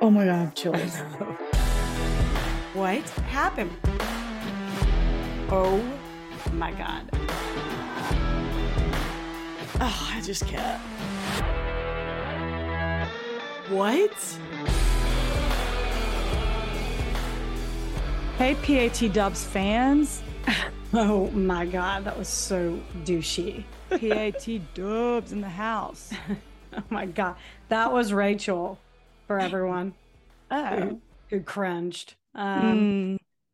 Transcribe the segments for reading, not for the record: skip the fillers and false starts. Oh my God, I have chills. What happened? Oh my God. Oh, I just can't. What? Hey, PAT Dubs fans. Oh my God, that was so douchey. PAT Dubs in the house. Oh my God, that was Rachel for everyone who cringed. Oh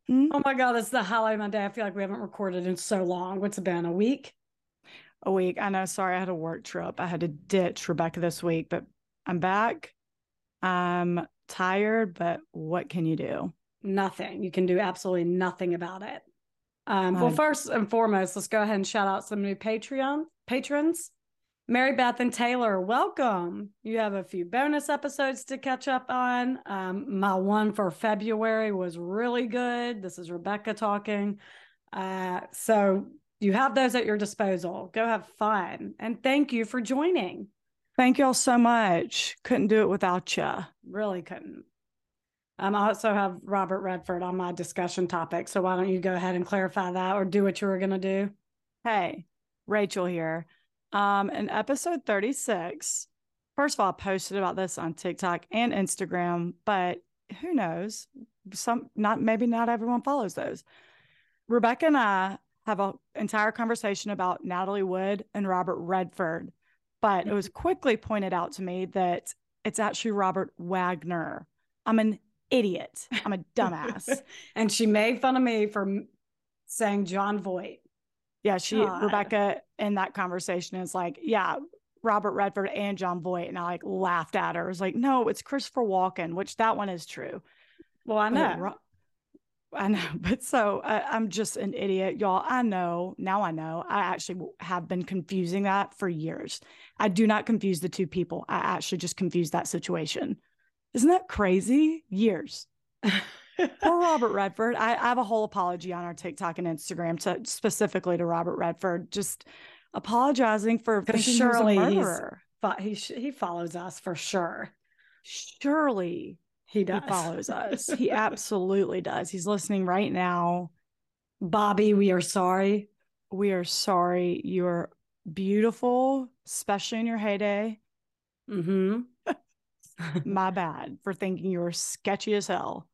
my God, it's the highlight of my day. I feel like we haven't recorded in so long. What's it been, a week? A week. I know. Sorry, I had a work trip. I had to ditch Rebecca this week, but I'm back. I'm tired, but what can you do? Nothing. You can do absolutely nothing about it. Well, first and foremost, let's go ahead and shout out some new patrons. Mary Beth and Taylor, welcome. You have a few bonus episodes to catch up on. My one for February was really good. This is Rebecca talking. So you have those at your disposal. Go have fun. And thank you for joining. Thank you all so much. Couldn't do it without you. Really couldn't. I also have Robert Redford on my discussion topic. So why don't you go ahead and clarify that or do what you were going to do? Hey, Rachel here. In episode 36, first of all, I posted about this on TikTok and Instagram, but who knows? Maybe not everyone follows those. Rebecca and I have an entire conversation about Natalie Wood and Robert Redford, but it was quickly pointed out to me that it's actually Robert Wagner. I'm an idiot. I'm a dumbass. And she made fun of me for saying John Voight. Yeah, Rebecca in that conversation is like, yeah, Robert Redford and John Voight. And I like laughed at her. I was like, no, it's Christopher Walken, which that one is true. Well, I know. I know. But so I'm just an idiot, y'all. I know. Now I know. I actually have been confusing that for years. I do not confuse the two people. I actually just confuse that situation. Isn't that crazy? Years. Poor Robert Redford. I have a whole apology on our TikTok and Instagram specifically to Robert Redford, just apologizing for thinking surely he was a murderer. He follows us for sure. Surely he does. He follows us. He absolutely does. He's listening right now. Bobby, we are sorry. We are sorry. You're beautiful, especially in your heyday. Mm-hmm. My bad for thinking you were sketchy as hell.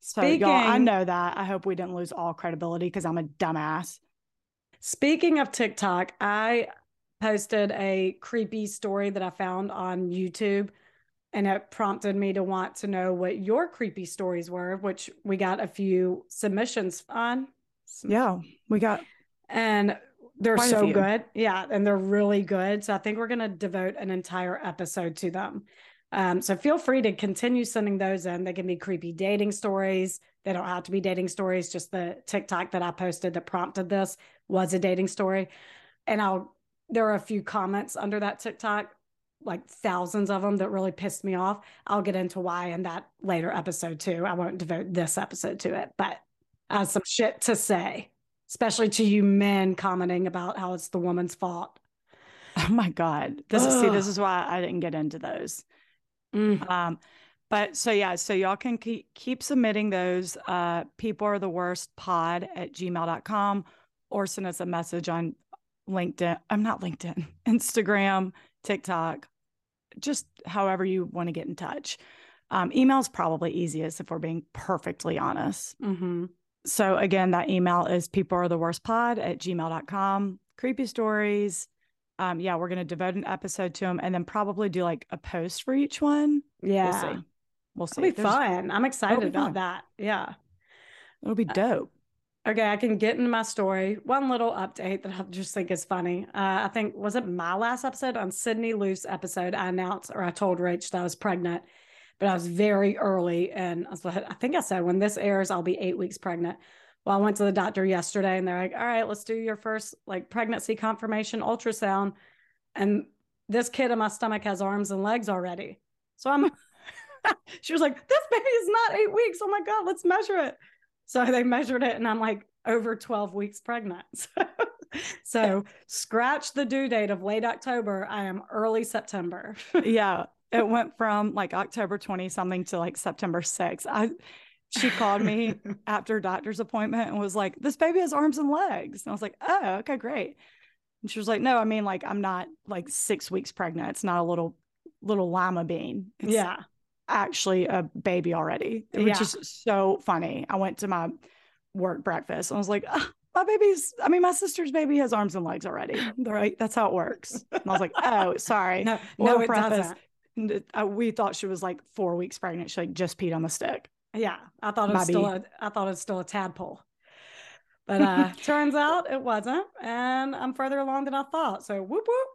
So y'all, I know that. I hope we didn't lose all credibility because I'm a dumbass. Speaking of TikTok, I posted a creepy story that I found on YouTube, and it prompted me to want to know what your creepy stories were, which we got a few submissions on. Yeah, we got. And they're so good. Yeah, and they're really good. So I think we're going to devote an entire episode to them. So feel free to continue sending those in. They can be creepy dating stories. They don't have to be dating stories. Just the TikTok that I posted that prompted this was a dating story. And there are a few comments under that TikTok, like thousands of them that really pissed me off. I'll get into why in that later episode too. I won't devote this episode to it, but I have some shit to say, especially to you men commenting about how it's the woman's fault. Oh my God. This is why I didn't get into those. Mm-hmm. But so, yeah, so y'all can keep submitting those, people are the worst pod @gmail.com or send us a message on LinkedIn. I'm not LinkedIn, Instagram, TikTok, just however you want to get in touch. Email's probably easiest if we're being perfectly honest. Mm-hmm. So again, that email is peoplearetheworstpod@gmail.com, creepy stories. Yeah, we're going to devote an episode to them and then probably do like a post for each one. Yeah. We'll see. It'll be fun. I'm excited about that. Yeah. It'll be dope. Okay. I can get into my story. One little update that I just think is funny. I think, was it my last episode on Sydney Loof's episode? I told Rach that I was pregnant, but I was very early. And I think I said, when this airs, I'll be 8 weeks pregnant. Well, I went to the doctor yesterday and they're like, all right, let's do your first like pregnancy confirmation ultrasound. And this kid in my stomach has arms and legs already. So she was like, this baby is not 8 weeks. Oh my God, let's measure it. So they measured it and I'm like over 12 weeks pregnant. So scratch the due date of late October. I am early September. Yeah. It went from like October 20 something to like September 6th. She called me after a doctor's appointment and was like, this baby has arms and legs. And I was like, oh, okay, great. And she was like, no, I mean, like, I'm not like 6 weeks pregnant. It's not a little lima bean. It's actually a baby already, which is so funny. I went to my work breakfast and I was like, oh, my sister's baby has arms and legs already. They're like, that's how it works. And I was like, oh, sorry. No, preface. We thought she was like 4 weeks pregnant. She like just peed on the stick. Yeah. I thought it was still a tadpole, but, turns out it wasn't. And I'm further along than I thought. So whoop, whoop.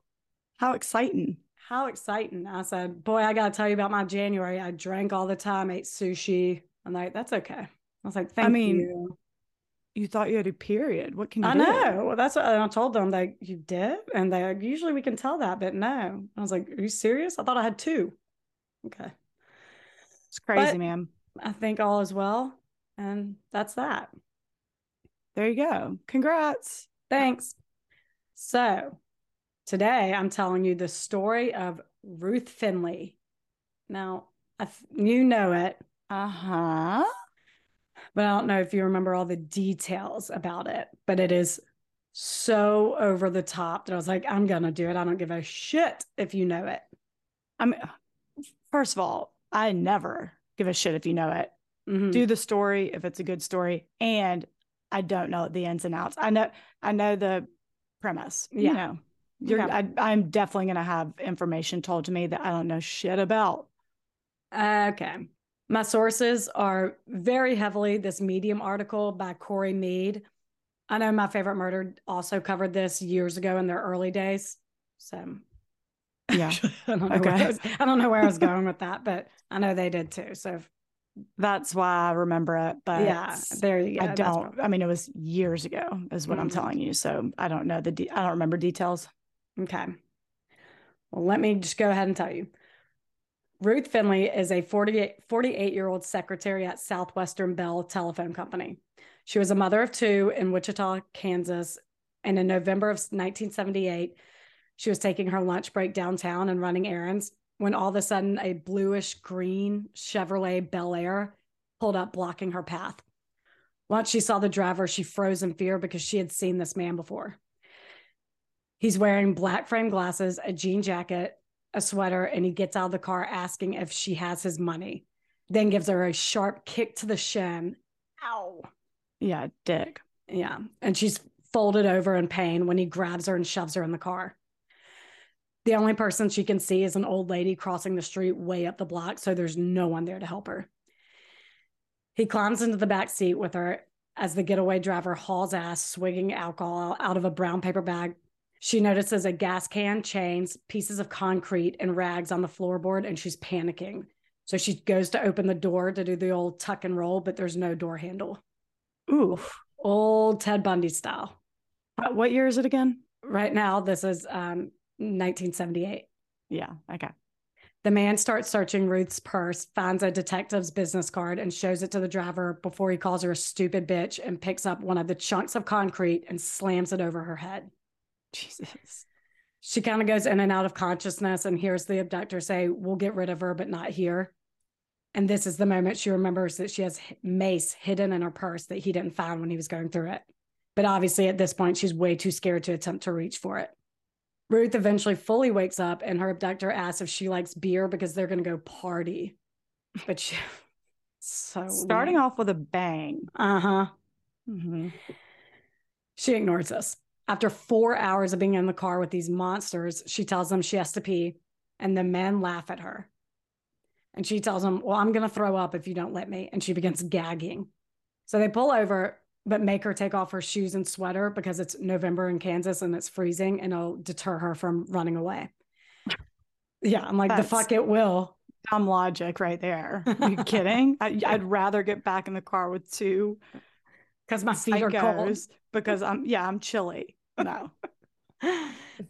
How exciting. I said, boy, I got to tell you about my January. I drank all the time, ate sushi. I'm like, that's okay. I was like, thank you. You thought you had a period. What can you do? I know. Well, that's what I told them. Like, you did? And they're like, usually we can tell that, but no. I was like, are you serious? I thought I had two. Okay. It's crazy, ma'am. I think all is well. And that's that. There you go. Congrats. Thanks. So today I'm telling you the story of Ruth Finley. Now, you know it. Uh-huh. But I don't know if you remember all the details about it, but it is so over the top that I was like, I'm going to do it. I don't give a shit if you know it. I mean, first of all, I never give a shit if you know it. Mm-hmm. Do the story if it's a good story. And I don't know the ins and outs. I know the premise. Yeah. You know, I'm definitely going to have information told to me that I don't know shit about. Okay. My sources are very heavily this Medium article by Corey Mead. I know My Favorite Murder also covered this years ago in their early days. So yeah, I don't know where I was going with that, but I know they did too. So that's why I remember it. But yeah, there you go. I mean, it was years ago is what I'm telling you. So I don't know I don't remember details. Okay. Well, let me just go ahead and tell you. Ruth Finley is a 48-year-old secretary at Southwestern Bell Telephone Company. She was a mother of two in Wichita, Kansas, and in November of 1978, she was taking her lunch break downtown and running errands when all of a sudden a bluish-green Chevrolet Bel Air pulled up, blocking her path. Once she saw the driver, she froze in fear because she had seen this man before. He's wearing black framed glasses, a jean jacket, a sweater, and he gets out of the car asking if she has his money, then gives her a sharp kick to the shin. Ow. Yeah, dick. Yeah. And she's folded over in pain when he grabs her and shoves her in the car. The only person she can see is an old lady crossing the street way up the block, so there's no one there to help her. He climbs into the back seat with her as the getaway driver hauls ass, swigging alcohol out of a brown paper bag. She notices a gas can, chains, pieces of concrete, and rags on the floorboard, and she's panicking. So she goes to open the door to do the old tuck and roll, but there's no door handle. Ooh. Old Ted Bundy style. What year is it again? Right now, this is 1978. Yeah, okay. The man starts searching Ruth's purse, finds a detective's business card, and shows it to the driver before he calls her a stupid bitch and picks up one of the chunks of concrete and slams it over her head. Jesus. She kind of goes in and out of consciousness and hears the abductor say, we'll get rid of her, but not here. And this is the moment she remembers that she has mace hidden in her purse that he didn't find when he was going through it. But obviously at this point, she's way too scared to attempt to reach for it. Ruth eventually fully wakes up and her abductor asks if she likes beer because they're going to go party. But she... so starting off with a bang. Uh-huh. Mm-hmm. She ignores this. After 4 hours of being in the car with these monsters, she tells them she has to pee, and the men laugh at her. And she tells them, well, I'm going to throw up if you don't let me. And she begins gagging. So they pull over, but make her take off her shoes and sweater because it's November in Kansas and it's freezing, and it'll deter her from running away. Yeah, I'm like, the fuck it will. Dumb logic right there. Are you kidding? I'd rather get back in the car with two. Because my feet are cold. Because I'm chilly. No.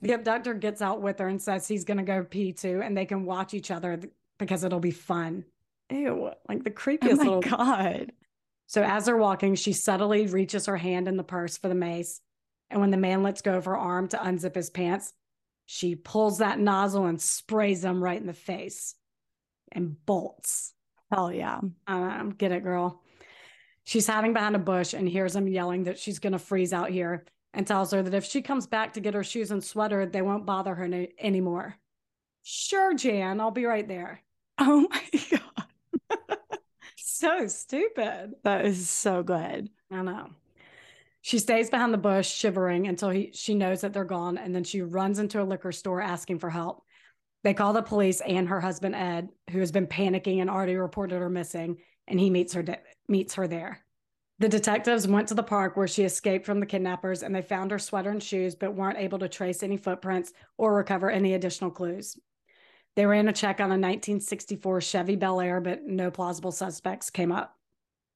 The abductor gets out with her and says he's going to go pee too, and they can watch each other because it'll be fun. Ew, like the creepiest little... Oh, my God. So as they're walking, she subtly reaches her hand in the purse for the mace, and when the man lets go of her arm to unzip his pants, she pulls that nozzle and sprays him right in the face. and bolts. Hell yeah. Get it, girl. She's hiding behind a bush and hears him yelling that she's going to freeze out here, and tells her that if she comes back to get her shoes and sweater, they won't bother her anymore. Sure, Jan, I'll be right there. Oh my God. So stupid. That is so good. I know. She stays behind the bush shivering until she knows that they're gone, and then she runs into a liquor store asking for help. They call the police and her husband, Ed, who has been panicking and already reported her missing, and he meets her there. The detectives went to the park where she escaped from the kidnappers, and they found her sweater and shoes but weren't able to trace any footprints or recover any additional clues. They ran a check on a 1964 Chevy Bel Air, but no plausible suspects came up.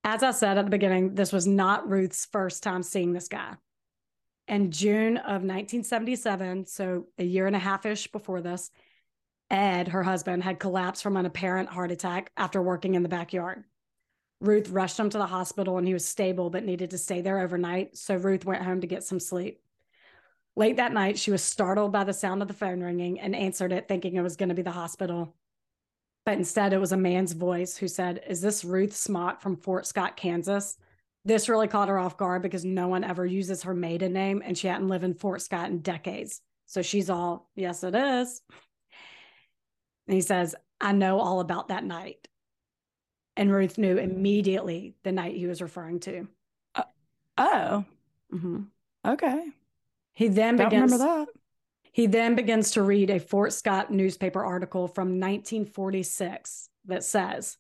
As I said at the beginning, this was not Ruth's first time seeing this guy. In June of 1977, so a year and a half-ish before this, Ed, her husband, had collapsed from an apparent heart attack after working in the backyard. Ruth rushed him to the hospital, and he was stable but needed to stay there overnight, so Ruth went home to get some sleep. Late that night, she was startled by the sound of the phone ringing and answered it, thinking it was going to be the hospital. But instead, it was a man's voice who said, "Is this Ruth Smott from Fort Scott, Kansas?" This really caught her off guard because no one ever uses her maiden name, and she hadn't lived in Fort Scott in decades. So she's all, "Yes, it is." And he says, "I know all about that night." And Ruth knew immediately the night he was referring to. Oh. Mm-hmm. Okay. He then begins to read a Fort Scott newspaper article from 1946 that says,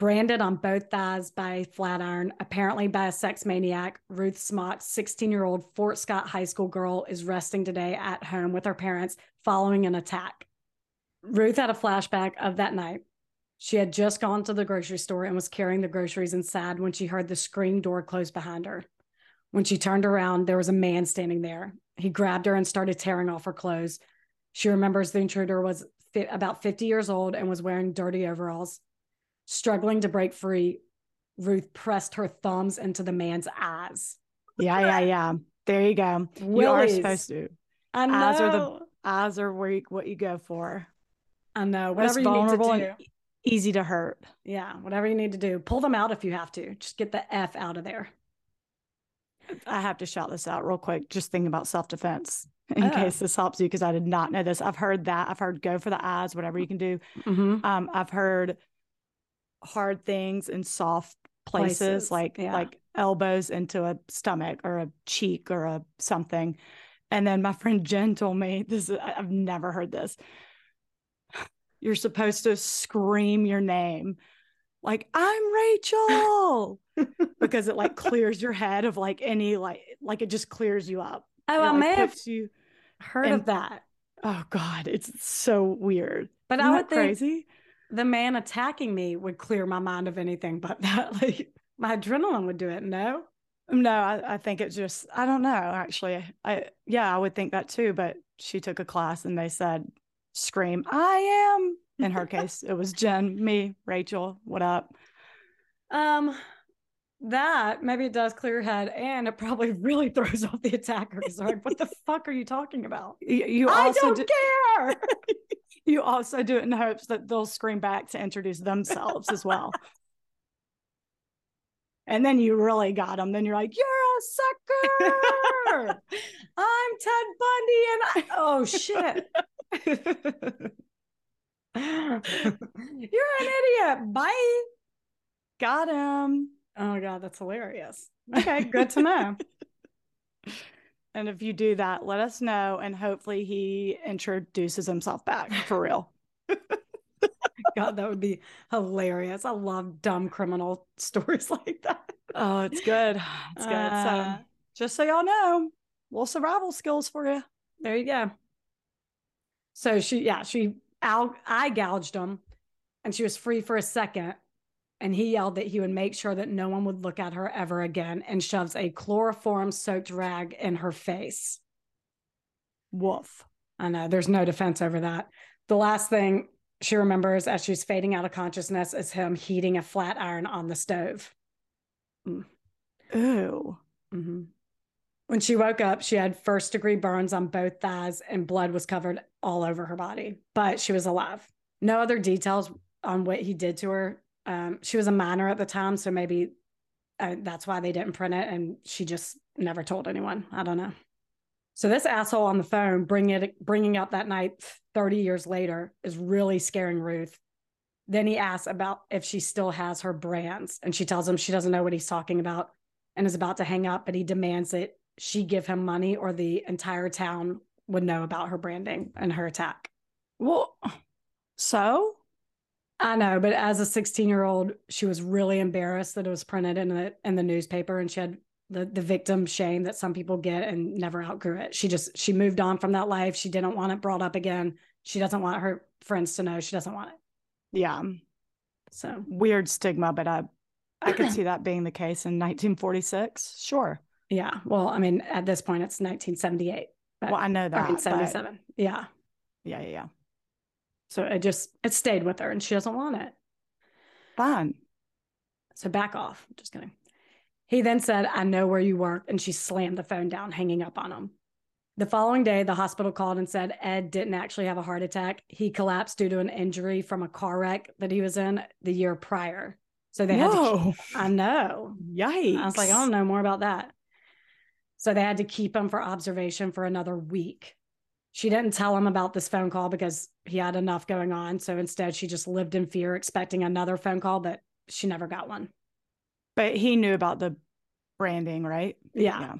"Branded on both thighs by a flat iron, apparently by a sex maniac, Ruth Smott, 16-year-old Fort Scott high school girl, is resting today at home with her parents following an attack." Ruth had a flashback of that night. She had just gone to the grocery store and was carrying the groceries inside when she heard the screen door close behind her. When she turned around, there was a man standing there. He grabbed her and started tearing off her clothes. She remembers the intruder was about 50 years old and was wearing dirty overalls. Struggling to break free, Ruth pressed her thumbs into the man's eyes. Yeah. There you go. Willies. You are supposed to. I know. Eyes are what you go for. I know. Whatever you need to do. And easy to hurt. Yeah. Whatever you need to do. Pull them out if you have to. Just get the F out of there. I have to shout this out real quick. Just thinking about self-defense in case this helps you, because I did not know this. I've heard that. I've heard go for the eyes, whatever you can do. Mm-hmm. I've heard hard things in soft places. like elbows into a stomach or a cheek or a something. And then my friend Jen told me this. I've never heard this. You're supposed to scream your name. Like, "I'm Rachel," because it like clears your head of like any, like it just clears you up. Oh, I may have heard of that. Oh God, it's so weird. But I would think the man attacking me would clear my mind of anything but that. Like my adrenaline would do it. No, I think it's just, I don't know. Actually, I would think that too. But she took a class and they said, "Scream, I am." In her case, it was Jen, me, Rachel. What up? That maybe it does clear your head, and it probably really throws off the attackers. Like, what the fuck are you talking about? I don't care. You also do it in hopes that they'll scream back to introduce themselves as well. And then you really got them. Then you're like, "You're a sucker." "I'm Ted Bundy," and oh shit. "You're an idiot. Bye." Got him. Oh my God, that's hilarious. Okay, good to know. And if you do that, let us know, and hopefully he introduces himself back for real. God, that would be hilarious. I love dumb criminal stories like that. Oh, it's good. It's good. So just so y'all know, little survival skills for you. There you go. So she eye gouged him, and she was free for a second, and he yelled that he would make sure that no one would look at her ever again, and shoves a chloroform-soaked rag in her face. Woof. I know, there's no defense over that. The last thing she remembers as she's fading out of consciousness is him heating a flat iron on the stove. Mm. Ew. Mm-hmm. When she woke up, she had first-degree burns on both thighs, and blood was covered all over her body, but she was alive. No other details on what he did to her. She was a minor at the time, so maybe that's why they didn't print it, and she just never told anyone. I don't know. So this asshole on the phone bringing up that night 30 years later is really scaring Ruth. Then he asks about if she still has her brands, and she tells him she doesn't know what he's talking about and is about to hang up, but he demands that she give him money or the entire town would know about her branding and her attack. Well, so? I know, but as a 16-year-old, she was really embarrassed that it was printed in the newspaper, and she had the victim shame that some people get and never outgrew it. She moved on from that life. She didn't want it brought up again. She doesn't want her friends to know. She doesn't want it. Yeah. So weird stigma, but I could see that being the case in 1946. Sure. Yeah. Well, I mean, at this point, it's 1978. Well, I know that. 1977. But... Yeah. Yeah. Yeah. Yeah. So it stayed with her, and she doesn't want it. Fine. So back off. Just kidding. He then said, "I know where you work," and she slammed the phone down, hanging up on him. The following day, the hospital called and said Ed didn't actually have a heart attack. He collapsed due to an injury from a car wreck that he was in the year prior. So they had to... I know. Yikes. I was like, I don't know more about that. So they had to keep him for observation for another week. She didn't tell him about this phone call because he had enough going on. So instead, she just lived in fear, expecting another phone call, but she never got one. But he knew about the branding, right? Yeah. Yeah.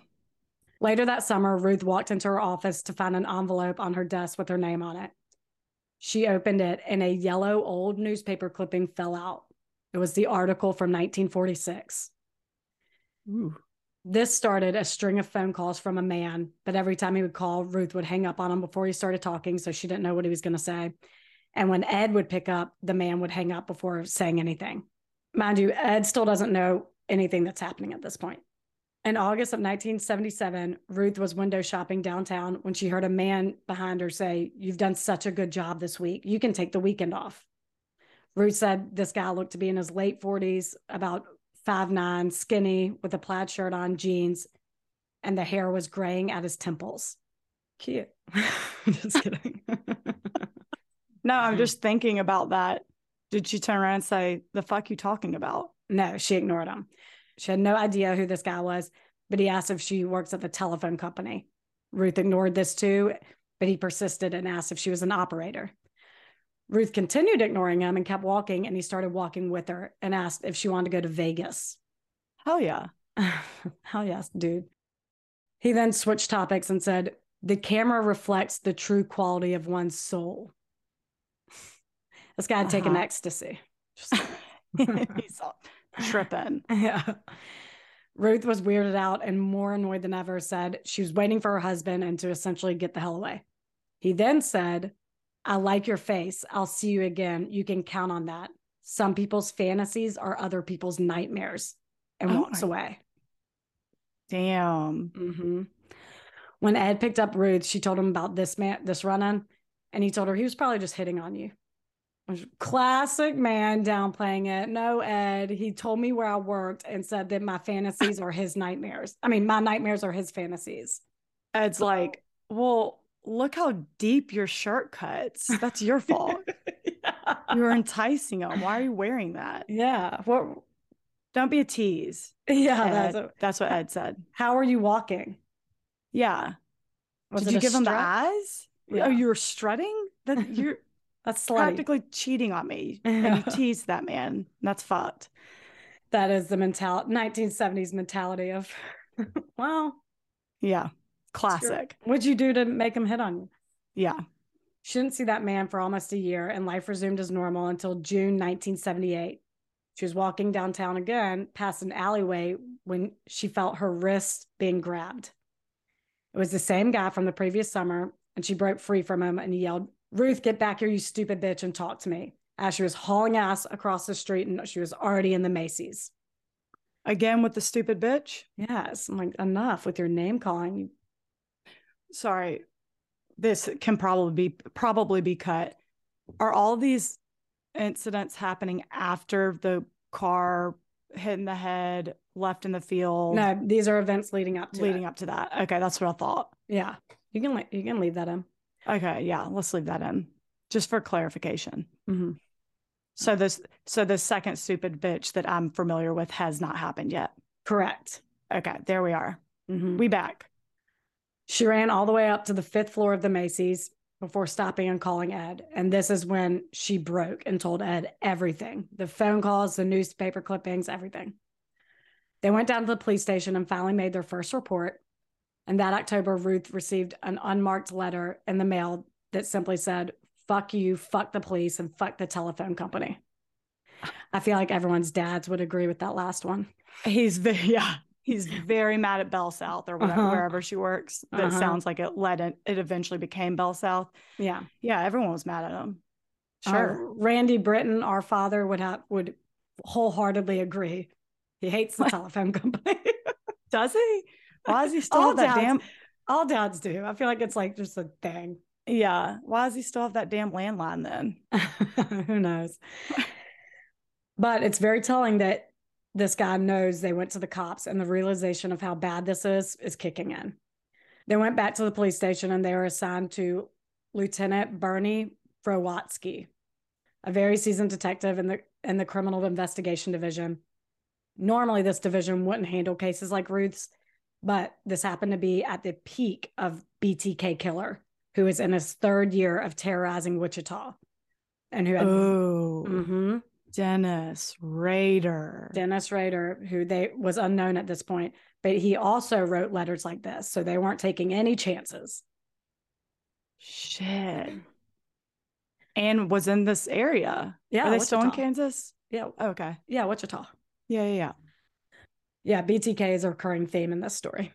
Later that summer, Ruth walked into her office to find an envelope on her desk with her name on it. She opened it, and a yellow old newspaper clipping fell out. It was the article from 1946. Ooh. This started a string of phone calls from a man, but every time he would call, Ruth would hang up on him before he started talking, so she didn't know what he was going to say. And when Ed would pick up, the man would hang up before saying anything. Mind you, Ed still doesn't know anything that's happening at this point. In August of 1977, Ruth was window shopping downtown when she heard a man behind her say, "You've done such a good job this week. You can take the weekend off." Ruth said this guy looked to be in his late 40s, about 5'9", skinny, with a plaid shirt on, jeans, and the hair was graying at his temples. Cute. Just kidding. No, I'm just thinking about that. Did she turn around and say, "The fuck you talking about?" No, she ignored him. She had no idea who this guy was, but he asked if she works at the telephone company. Ruth ignored this too, but he persisted and asked if she was an operator. Ruth continued ignoring him and kept walking, and he started walking with her and asked if she wanted to go to Vegas. Hell yeah. Hell yes, dude. He then switched topics and said, "The camera reflects the true quality of one's soul." This guy had taken ecstasy. He's all tripping. Yeah. Ruth was weirded out and more annoyed than ever, said she was waiting for her husband and to essentially get the hell away. He then said, "I like your face. I'll see you again. You can count on that. Some people's fantasies are other people's nightmares," and walks away. Damn. Mm-hmm. When Ed picked up Ruth, she told him about this man, this run-in, and he told her he was probably just hitting on you. Classic man downplaying it. "No, Ed, he told me where I worked and said that my fantasies are his nightmares. I mean, my nightmares are his fantasies." Ed's like, "Well, look how deep your shirt cuts. That's your fault." Yeah. You're enticing him. Why are you wearing that? Yeah. Well, don't be a tease. Yeah. That's what Ed said. "How are you walking?" Yeah. Did you give him the eyes? Yeah. Oh, you were strutting? That's slutty. Practically cheating on me. And you teased that man. That's fucked. That is the 1970s mentality of, well. Yeah. Classic. What'd you do to make him hit on you? Yeah. She didn't see that man for almost a year, and life resumed as normal until June 1978. She was walking downtown again past an alleyway when she felt her wrist being grabbed. It was the same guy from the previous summer, and she broke free from him, and he yelled, "Ruth, get back here, you stupid bitch, and talk to me," as she was hauling ass across the street, and she was already in the Macy's. Again with the stupid bitch? Yes. I'm like, enough with your name calling. Sorry. This can probably be cut. Are all these incidents happening after the car hit in the head, left in the field? No, these are events leading up to that. Okay, that's what I thought. Yeah. You can leave that in. Okay, yeah, let's leave that in, just for clarification. Mm-hmm. So the second stupid bitch that I'm familiar with has not happened yet. Correct. Okay, there we are. Mm-hmm. We back. She ran all the way up to the 5th floor of the Macy's before stopping and calling Ed. And this is when she broke and told Ed everything. The phone calls, the newspaper clippings, everything. They went down to the police station and finally made their first report. And that October, Ruth received an unmarked letter in the mail that simply said, "Fuck you, fuck the police, and fuck the telephone company." I feel like everyone's dads would agree with that last one. He's very mad at Bell South or whatever, wherever she works. That sounds like it eventually became Bell South. Yeah. Yeah, everyone was mad at him. Sure. Randy Britton, our father, would wholeheartedly agree. He hates the telephone company. Does he? Why is he still have that damn... All dads do. I feel like it's like just a thing. Yeah. Why does he still have that damn landline then? Who knows? But it's very telling that this guy knows they went to the cops, and the realization of how bad this is kicking in. They went back to the police station and they were assigned to Lieutenant Bernie Browatsky, a very seasoned detective in the Criminal Investigation Division. Normally this division wouldn't handle cases like Ruth's, but this happened to be at the peak of BTK killer, who is in his 3rd year of terrorizing Wichita, and who had Dennis Rader, who they was unknown at this point, but he also wrote letters like this, so they weren't taking any chances. Shit. And was in this area. Yeah. Are they still in Kansas? Yeah. Oh, okay. Yeah, Wichita. Yeah. Yeah, BTK is a recurring theme in this story.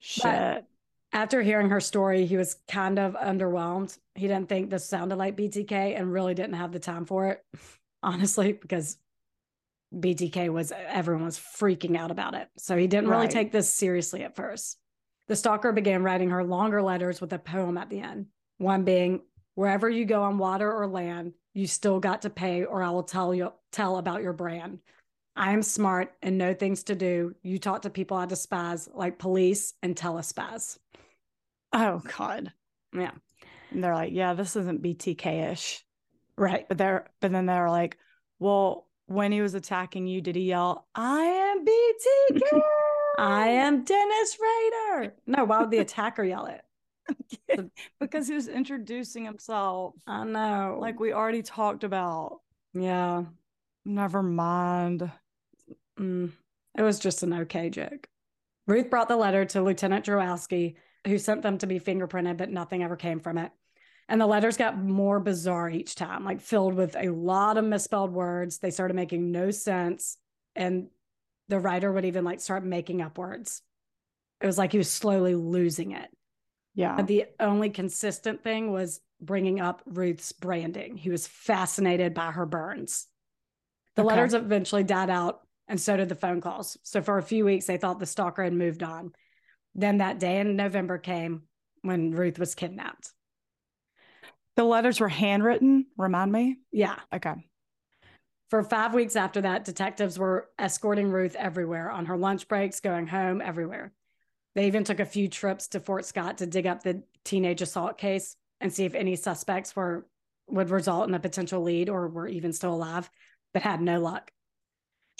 Shit. But after hearing her story, he was kind of underwhelmed. He didn't think this sounded like BTK and really didn't have the time for it, honestly, because BTK everyone was freaking out about it. So he didn't really take this seriously at first. The stalker began writing her longer letters with a poem at the end, one being, "Wherever you go on water or land, you still got to pay, or I will tell about your brand. I am smart and know things to do. You talk to people I despise, like police and telespies." Oh, God. Yeah. And they're like, yeah, this isn't BTK-ish. Right. But then they're like, well, when he was attacking you, did he yell, "I am BTK. I am Dennis Rader"? No, why would the attacker yell it? Because he was introducing himself. I know. Like we already talked about. Yeah. Never mind. It was just an okay joke. Ruth brought the letter to Lieutenant Drowowski, who sent them to be fingerprinted, but nothing ever came from it. And the letters got more bizarre each time, like filled with a lot of misspelled words. They started making no sense. And the writer would even start making up words. It was like he was slowly losing it. Yeah. But the only consistent thing was bringing up Ruth's branding. He was fascinated by her burns. The letters eventually died out, and so did the phone calls. So for a few weeks, they thought the stalker had moved on. Then that day in November came when Ruth was kidnapped. The letters were handwritten, remind me? Yeah. Okay. For 5 weeks after that, detectives were escorting Ruth everywhere, on her lunch breaks, going home, everywhere. They even took a few trips to Fort Scott to dig up the teenage assault case and see if any suspects would result in a potential lead or were even still alive, but had no luck.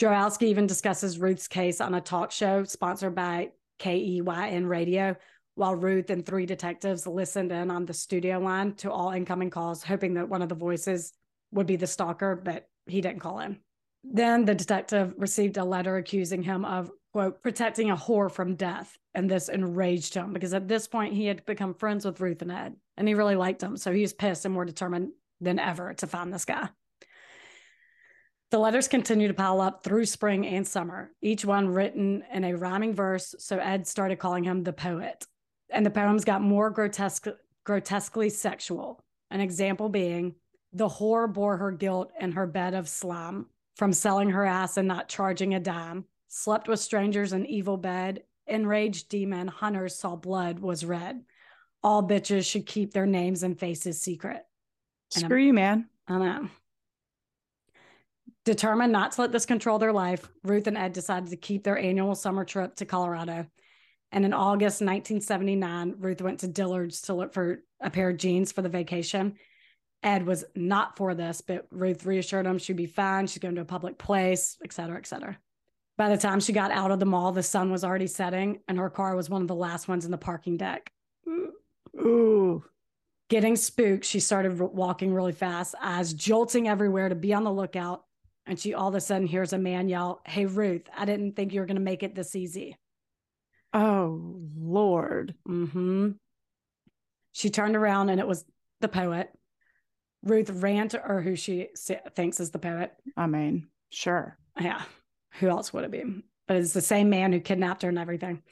Drowowski even discusses Ruth's case on a talk show sponsored by KEYN Radio, while Ruth and 3 detectives listened in on the studio line to all incoming calls, hoping that one of the voices would be the stalker, but he didn't call in. Then the detective received a letter accusing him of, quote, protecting a whore from death, and this enraged him because at this point he had become friends with Ruth and Ed, and he really liked them, so he was pissed and more determined than ever to find this guy. The letters continued to pile up through spring and summer, each one written in a rhyming verse, so Ed started calling him the poet. And the poems got more grotesquely sexual, an example being, "The whore bore her guilt in her bed of slime, from selling her ass and not charging a dime, slept with strangers in evil bed, enraged demon hunters saw blood was red. All bitches should keep their names and faces secret." Screw you, man. I know. Determined not to let this control their life, Ruth and Ed decided to keep their annual summer trip to Colorado. And in August 1979, Ruth went to Dillard's to look for a pair of jeans for the vacation. Ed was not for this, but Ruth reassured him she'd be fine. She's going to a public place, et cetera, et cetera. By the time she got out of the mall, the sun was already setting, and her car was one of the last ones in the parking deck. Ooh. Getting spooked, she started walking really fast, eyes jolting everywhere to be on the lookout. And she all of a sudden hears a man yell, "Hey, Ruth, I didn't think you were going to make it this easy." Oh, Lord. Mm-hmm. She turned around, and it was the poet. Ruth ran to, or who she thinks is the poet. I mean, sure. Yeah. Who else would it be? But it's the same man who kidnapped her and everything.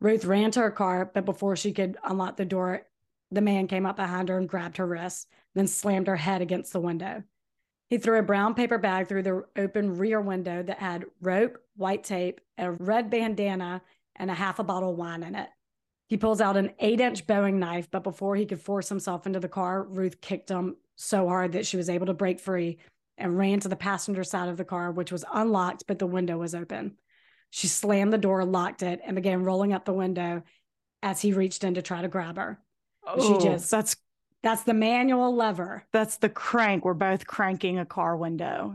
Ruth ran to her car, but before she could unlock the door, the man came up behind her and grabbed her wrist, then slammed her head against the window. He threw a brown paper bag through the open rear window that had rope, white tape, a red bandana, and a half a bottle of wine in it. He pulls out an 8-inch Boeing knife, but before he could force himself into the car, Ruth kicked him so hard that she was able to break free and ran to the passenger side of the car, which was unlocked, but the window was open. She slammed the door, locked it, and began rolling up the window as he reached in to try to grab her. Oh, she just, that's the manual lever. That's the crank. We're both cranking a car window.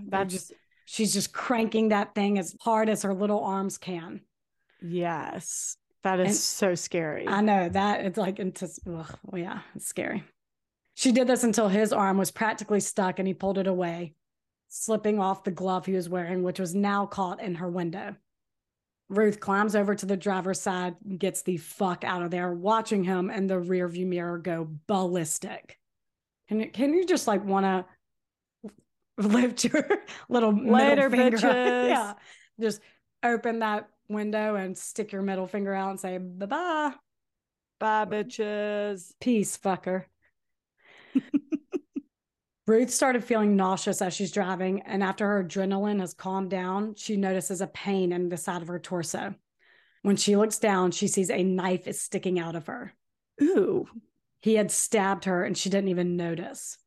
She's just cranking that thing as hard as her little arms can. Yes. That is so scary. I know that it's like, yeah, it's scary. She did this until his arm was practically stuck and he pulled it away, slipping off the glove he was wearing, which was now caught in her window. Ruth climbs over to the driver's side and gets the fuck out of there, watching him and the rearview mirror go ballistic. Can you just like want to lift your little middle finger? Yeah. Just open that window and stick your middle finger out and say, bye-bye. Bye, bitches. Peace, fucker. Ruth started feeling nauseous as she's driving, and after her adrenaline has calmed down, she notices a pain in the side of her torso. When she looks down, she sees a knife is sticking out of her. Ooh. He had stabbed her, and she didn't even notice.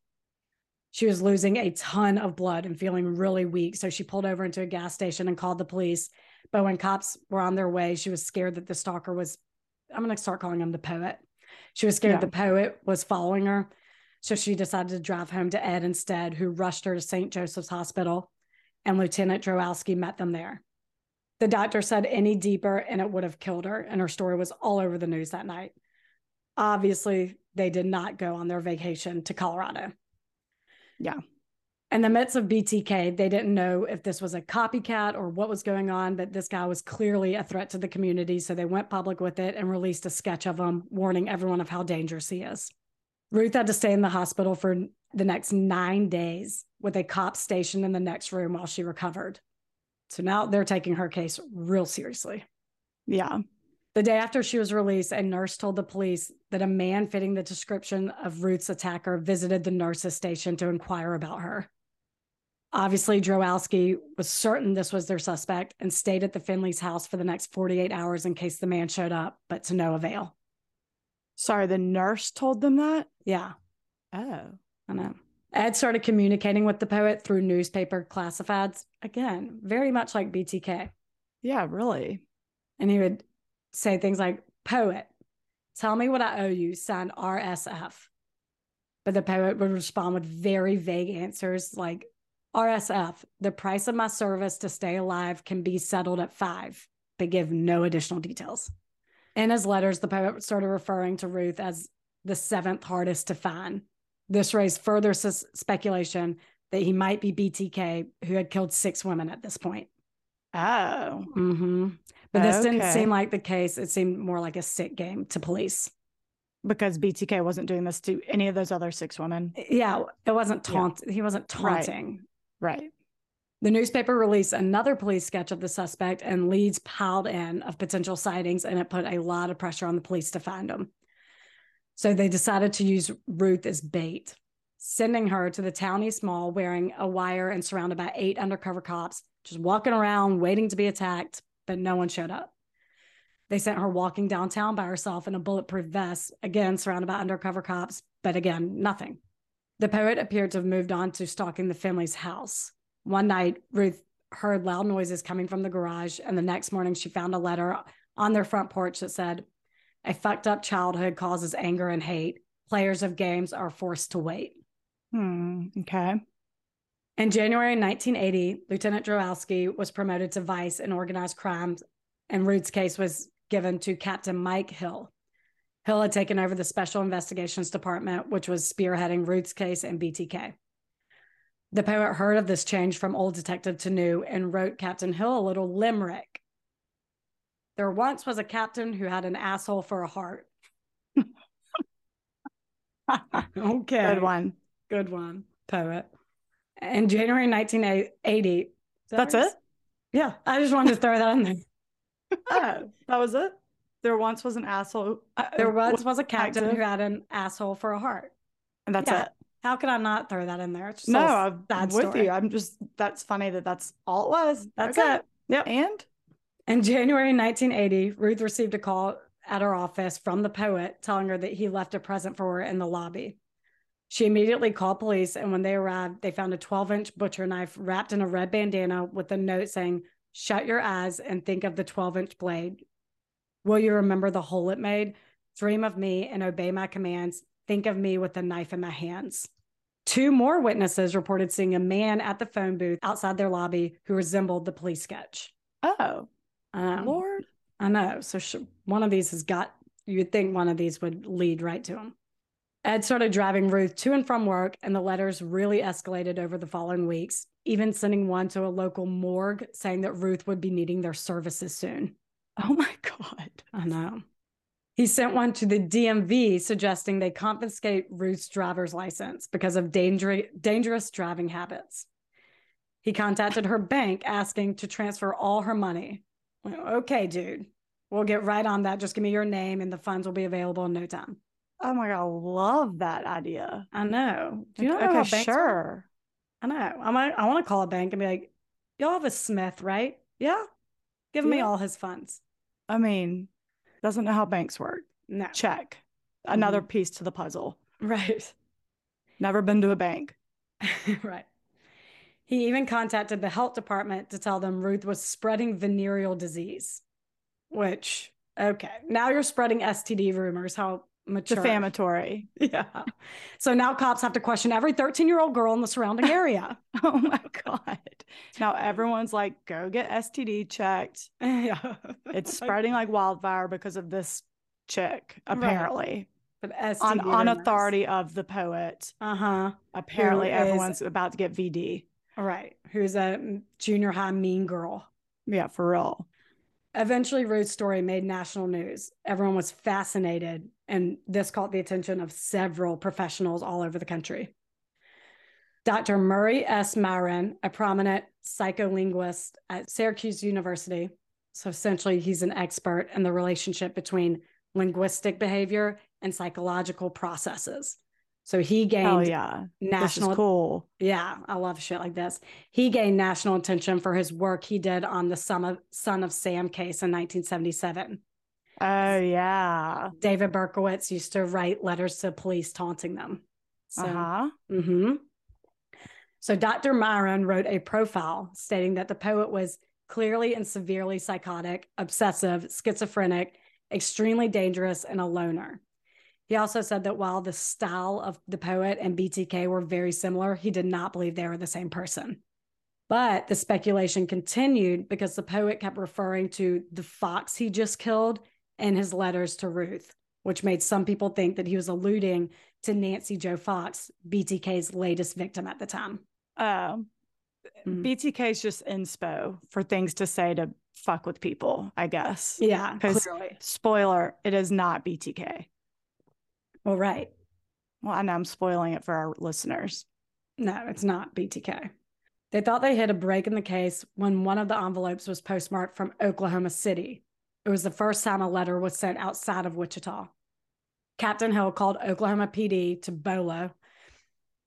She was losing a ton of blood and feeling really weak, so she pulled over into a gas station and called the police. But when cops were on their way, she was scared that the stalker was, I'm going to start calling him the poet. She was scared the poet was following her. So she decided to drive home to Ed instead, who rushed her to St. Joseph's Hospital, and Lieutenant Drowalski met them there. The doctor said any deeper and it would have killed her, and her story was all over the news that night. Obviously, they did not go on their vacation to Colorado. Yeah. In the midst of BTK, they didn't know if this was a copycat or what was going on, but this guy was clearly a threat to the community, so they went public with it and released a sketch of him, warning everyone of how dangerous he is. Ruth had to stay in the hospital for the next 9 days with a cop stationed in the next room while she recovered. So now they're taking her case real seriously. Yeah. The day after she was released, a nurse told the police that a man fitting the description of Ruth's attacker visited the nurse's station to inquire about her. Obviously, Drowalski was certain this was their suspect and stayed at the Finley's house for the next 48 hours in case the man showed up, but to no avail. Sorry, the nurse told them that? Yeah. Oh. I know. Ed started communicating with the poet through newspaper classifieds. Again, very much like BTK. Yeah, really. And he would say things like, "Poet, tell me what I owe you, signed RSF." But the poet would respond with very vague answers like, "RSF, the price of my service to stay alive can be settled at 5, but give no additional details." In his letters, the poet started referring to Ruth as the 7th hardest to find. This raised further speculation that he might be BTK, who had killed 6 women at this point. Oh. Mm-hmm. But this didn't seem like the case. It seemed more like a sick game to police. Because BTK wasn't doing this to any of those other 6 women. Yeah, it wasn't taunting. Yeah. He wasn't taunting. Right. The newspaper released another police sketch of the suspect, and leads piled in of potential sightings, and it put a lot of pressure on the police to find him. So they decided to use Ruth as bait, sending her to the town East Mall wearing a wire and surrounded by 8 undercover cops, just walking around waiting to be attacked, but no one showed up. They sent her walking downtown by herself in a bulletproof vest, again surrounded by undercover cops, but again, nothing. The poet appeared to have moved on to stalking the Finley's house. One night, Ruth heard loud noises coming from the garage, and the next morning she found a letter on their front porch that said, "A fucked up childhood causes anger and hate. Players of games are forced to wait." Okay. In January 1980, Lieutenant Drowalski was promoted to Vice and Organized Crime, and Rood's case was given to Captain Mike Hill. Hill had taken over the Special Investigations Department, which was spearheading Rood's case and BTK. The poet heard of this change from old detective to new and wrote Captain Hill a little limerick. There once was a captain who had an asshole for a heart. Okay. Good one. Good one, poet. In January 1980. That's it? Yeah. I just wanted to throw that in there. Oh, that was it? There once was an asshole. There once was a captain who had an asshole for a heart. And that's it. How could I not throw that in there? It's just I'm with you. I'm just, that's funny that that's all it was. That's it. Yep. And? In January 1980, Ruth received a call at her office from the poet telling her that he left a present for her in the lobby. She immediately called police, and when they arrived, they found a 12-inch butcher knife wrapped in a red bandana with a note saying, "Shut your eyes and think of the 12-inch blade. Will you remember the hole it made? Dream of me and obey my commands. Think of me with the knife in my hands." Two more witnesses reported seeing a man at the phone booth outside their lobby who resembled the police sketch. Oh. Lord. I know. So one of these has got, you'd think one of these would lead right to him. Ed started driving Ruth to and from work, and the letters really escalated over the following weeks, even sending one to a local morgue saying that Ruth would be needing their services soon. Oh my God. I know. He sent one to the DMV suggesting they confiscate Ruth's driver's license because of dangerous driving habits. He contacted her bank asking to transfer all her money. Okay, dude, we'll get right on that. Just give me your name and the funds will be available in no time. Oh my God, I love that idea. I know. Do you know how banks work? I know. I want to call a bank and be like, y'all have a Smith, right? Yeah. Give me all his funds. I mean, doesn't know how banks work. No. Check. Another piece to the puzzle. Right. Never been to a bank. Right. He even contacted the health department to tell them Ruth was spreading venereal disease, which, okay, now you're spreading STD rumors. How mature. Defamatory. Yeah. So now cops have to question every 13-year-old girl in the surrounding area. Oh my God. Now everyone's like, go get STD checked. Yeah. It's spreading like wildfire because of this chick, apparently. Right. On authority of the poet. Uh-huh. Apparently everyone's about to get VD. Right. Who's a junior high mean girl. Yeah, for real. Eventually, Ruth's story made national news. Everyone was fascinated, and this caught the attention of several professionals all over the country. Dr. Murray S. Marin, a prominent psycholinguist at Syracuse University. So essentially, he's an expert in the relationship between linguistic behavior and psychological processes. So he gained national. This is cool. Yeah, I love shit like this. He gained national attention for his work he did on the Son of Sam case in 1977. Oh yeah. David Berkowitz used to write letters to police taunting them. So, So Dr. Myron wrote a profile stating that the poet was clearly and severely psychotic, obsessive, schizophrenic, extremely dangerous, and a loner. He also said that while the style of the poet and BTK were very similar, he did not believe they were the same person. But the speculation continued because the poet kept referring to the fox he just killed in his letters to Ruth, which made some people think that he was alluding to Nancy Joe Fox, BTK's latest victim at the time. BTK's just inspo for things to say to fuck with people, I guess. Yeah, clearly. Spoiler, it is not BTK. Well, right. Well, I know I'm spoiling it for our listeners. No, it's not BTK. They thought they hit a break in the case when one of the envelopes was postmarked from Oklahoma City. It was the first time a letter was sent outside of Wichita. Captain Hill called Oklahoma PD to BOLO,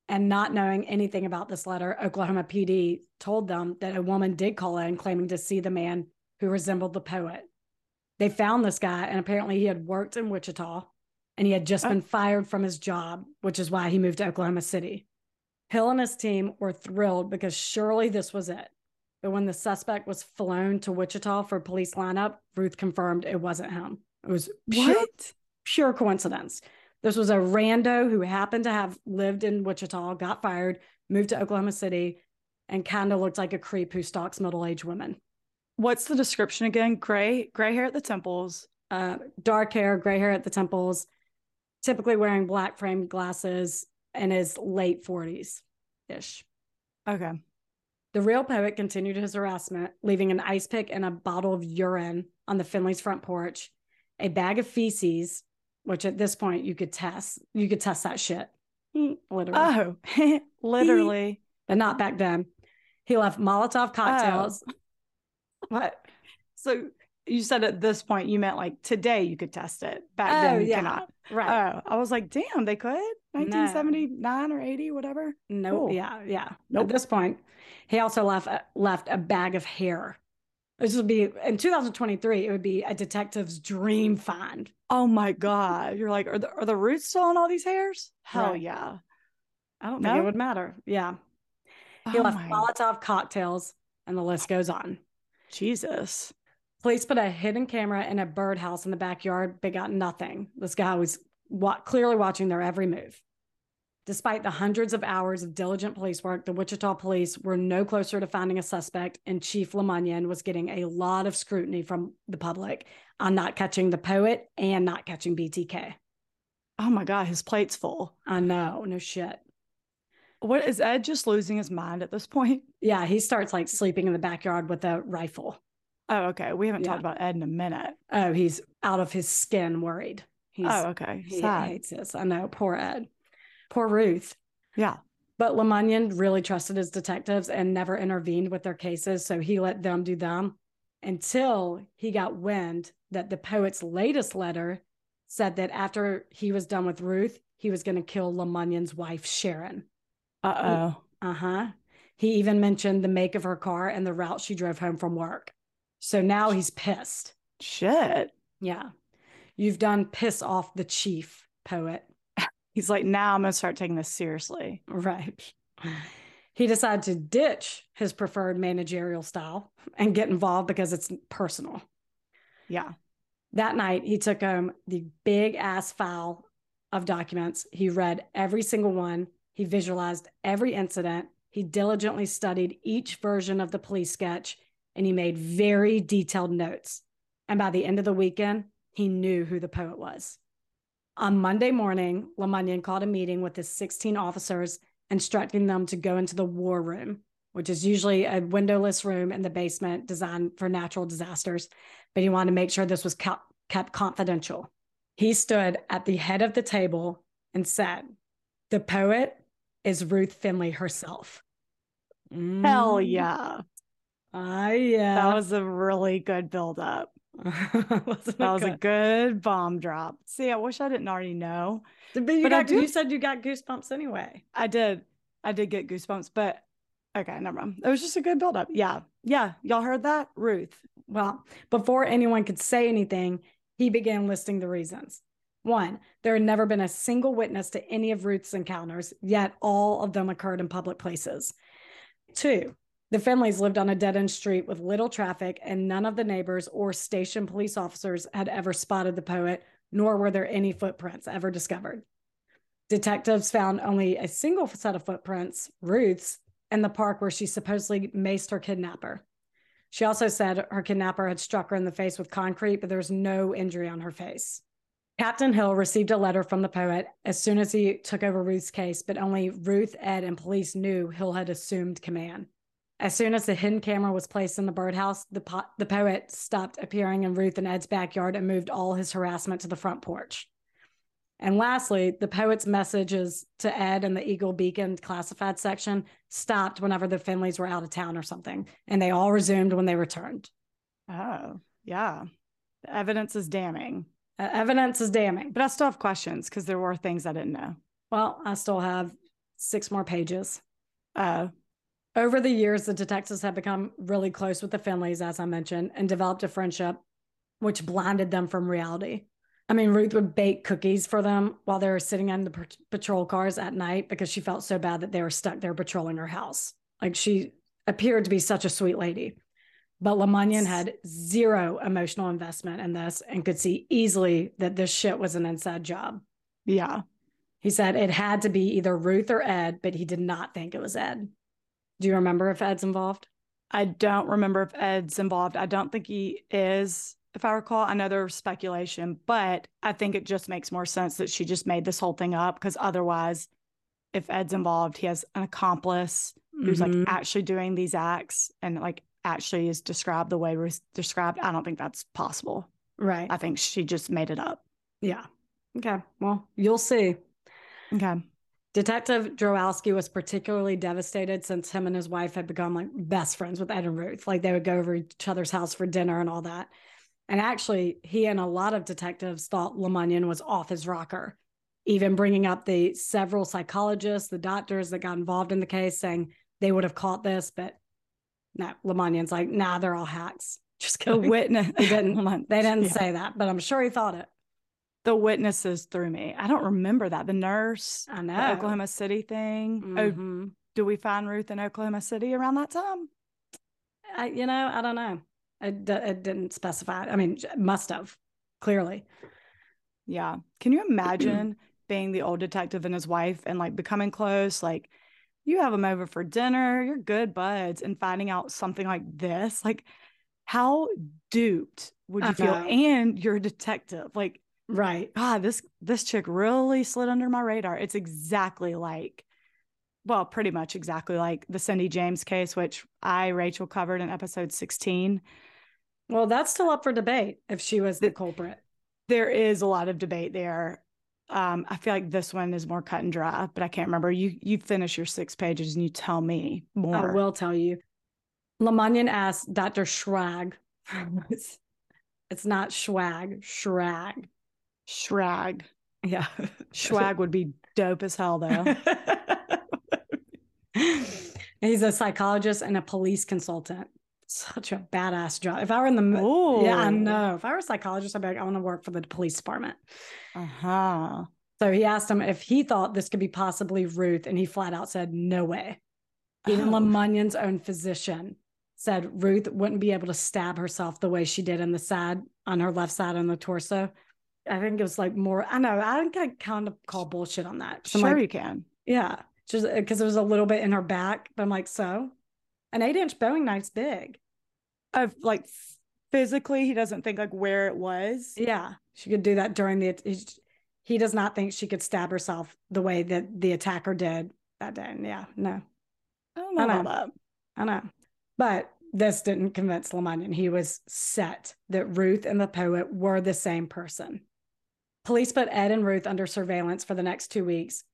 and not knowing anything about this letter, Oklahoma PD told them that a woman did call in claiming to see the man who resembled the poet. They found this guy, and apparently he had worked in Wichita. And he had just been fired from his job, which is why he moved to Oklahoma City. Hill and his team were thrilled because surely this was it. But when the suspect was flown to Wichita for a police lineup, Ruth confirmed it wasn't him. It was pure coincidence. This was a rando who happened to have lived in Wichita, got fired, moved to Oklahoma City, and kind of looked like a creep who stalks middle-aged women. What's the description again? Gray hair at the temples. Dark hair, gray hair at the temples, typically wearing black framed glasses, and is late 40s-ish. Okay. The real poet continued his harassment, leaving an ice pick and a bottle of urine on the Finley's front porch, a bag of feces, which at this point you could test. You could test that shit. Literally. Oh, literally. But not back then. He left Molotov cocktails. Oh. What? So you said at this point, you meant like today you could test it. Back then you cannot. Right. Oh, I was like, damn, they could? 1979 or 80, whatever? No. Nope. Cool. Yeah. Nope. At this point, he also left a bag of hair. This would be, in 2023, it would be a detective's dream find. Oh my God. You're like, are the roots still on all these hairs? Hell right. Yeah. I don't think it would matter. Yeah. He left Molotov cocktails, and the list goes on. Jesus. Police put a hidden camera in a birdhouse in the backyard, but got nothing. This guy was clearly watching their every move. Despite the hundreds of hours of diligent police work, the Wichita police were no closer to finding a suspect, and Chief Lemunyan was getting a lot of scrutiny from the public on not catching the poet and not catching BTK. Oh my God, his plate's full. I know, no shit. What, is Ed just losing his mind at this point? Yeah, he starts like sleeping in the backyard with a rifle. Oh, okay. We haven't talked about Ed in a minute. Oh, he's out of his skin worried. Okay. Sad. He hates this. I know. Poor Ed. Poor Ruth. Yeah. But Lemunyan really trusted his detectives and never intervened with their cases, so he let them do them until he got wind that the poet's latest letter said that after he was done with Ruth, he was going to kill Lemunyan's wife, Sharon. Uh-oh. He even mentioned the make of her car and the route she drove home from work. So now he's pissed. Shit. Yeah. You've done piss off the chief, poet. He's like, now I'm going to start taking this seriously. Right. He decided to ditch his preferred managerial style and get involved because it's personal. Yeah. That night, he took home the big-ass file of documents. He read every single one. He visualized every incident. He diligently studied each version of the police sketch, and he made very detailed notes. And by the end of the weekend, he knew who the poet was. On Monday morning, Lemunyan called a meeting with his 16 officers, instructing them to go into the war room, which is usually a windowless room in the basement designed for natural disasters. But he wanted to make sure this was kept confidential. He stood at the head of the table and said, "The poet is Ruth Finley herself." Hell yeah. Yeah. That was a really good buildup. That was a good bomb drop. See, I wish I didn't already know. But you said you got goosebumps anyway. I did get goosebumps, but okay, never mind. It was just a good buildup. Yeah. Yeah. Y'all heard that? Ruth. Well, before anyone could say anything, he began listing the reasons. 1, there had never been a single witness to any of Ruth's encounters, yet all of them occurred in public places. 2, the Finleys lived on a dead-end street with little traffic, and none of the neighbors or stationed police officers had ever spotted the poet, nor were there any footprints ever discovered. Detectives found only a single set of footprints, Ruth's, in the park where she supposedly maced her kidnapper. She also said her kidnapper had struck her in the face with concrete, but there was no injury on her face. Captain Hill received a letter from the poet as soon as he took over Ruth's case, but only Ruth, Ed, and police knew Hill had assumed command. As soon as the hidden camera was placed in the birdhouse, the poet stopped appearing in Ruth and Ed's backyard and moved all his harassment to the front porch. And lastly, the poet's messages to Ed and the Eagle Beacon classified section stopped whenever the Finleys were out of town or something, and they all resumed when they returned. Oh, yeah. The evidence is damning. But I still have questions because there were things I didn't know. Well, I still have 6 more pages. Over the years, the detectives had become really close with the Finleys, as I mentioned, and developed a friendship which blinded them from reality. I mean, Ruth would bake cookies for them while they were sitting in the patrol cars at night because she felt so bad that they were stuck there patrolling her house. Like, she appeared to be such a sweet lady. But Lemunyan had zero emotional investment in this and could see easily that this shit was an inside job. Yeah. He said it had to be either Ruth or Ed, but he did not think it was Ed. Do you remember if Ed's involved? I don't remember if Ed's involved. I don't think he is, if I recall. I know there's speculation, but I think it just makes more sense that she just made this whole thing up, because otherwise, if Ed's involved, he has an accomplice who's like actually doing these acts and like actually is described the way Ruth described. I don't think that's possible. Right. I think she just made it up. Yeah. Okay. Well, you'll see. Okay. Detective Drowalski was particularly devastated since him and his wife had become like best friends with Ed and Ruth. Like they would go over each other's house for dinner and all that. And actually, he and a lot of detectives thought LeMonian was off his rocker, even bringing up the several psychologists, the doctors that got involved in the case, saying they would have caught this, but no, LeMonian's like, nah, they're all hacks. Just kidding. The witness. They didn't say that, but I'm sure he thought it. The witnesses threw me. I don't remember that. The nurse. I know. The Oklahoma City thing. Mm-hmm. Oh, do we find Ruth in Oklahoma City around that time? I don't know. It didn't specify. I mean, must have, clearly. Yeah. Can you imagine being the old detective and his wife and like becoming close? Like you have him over for dinner. You're good buds. And finding out something like this, like how duped would you feel? And you're a detective. Like, right. God, this chick really slid under my radar. It's exactly like, well, pretty much exactly like the Cindy James case, which Rachel covered in episode 16. Well, that's still up for debate if she was the culprit. There is a lot of debate there. I feel like this one is more cut and dry, but I can't remember. You finish your 6 pages and you tell me more. I will tell you. LeMonian asked Dr. Schrag. It's not Schwag, Schrag. Schrag. Yeah. Schrag would be dope as hell, though. He's a psychologist and a police consultant. Such a badass job. If I were in the... Ooh. Yeah, I know. If I were a psychologist, I'd be like, I want to work for the police department. Uh-huh. So he asked him if he thought this could be possibly Ruth, and he flat out said, no way. Even LeMonion's own physician said Ruth wouldn't be able to stab herself the way she did in the side, on her left side on the torso. I think it was like more, I know, I think I kind of call bullshit on that. Sure, like, you can. Yeah. Just because it was a little bit in her back, but I'm like, so? An 8-inch Boeing knife's big. Like physically, he doesn't think like where it was. Yeah. She could do that during he does not think she could stab herself the way that the attacker did that day. Yeah. No. I know. But this didn't convince LeMonian. He was set that Ruth and the poet were the same person. Police put Ed and Ruth under surveillance for the next 2 weeks.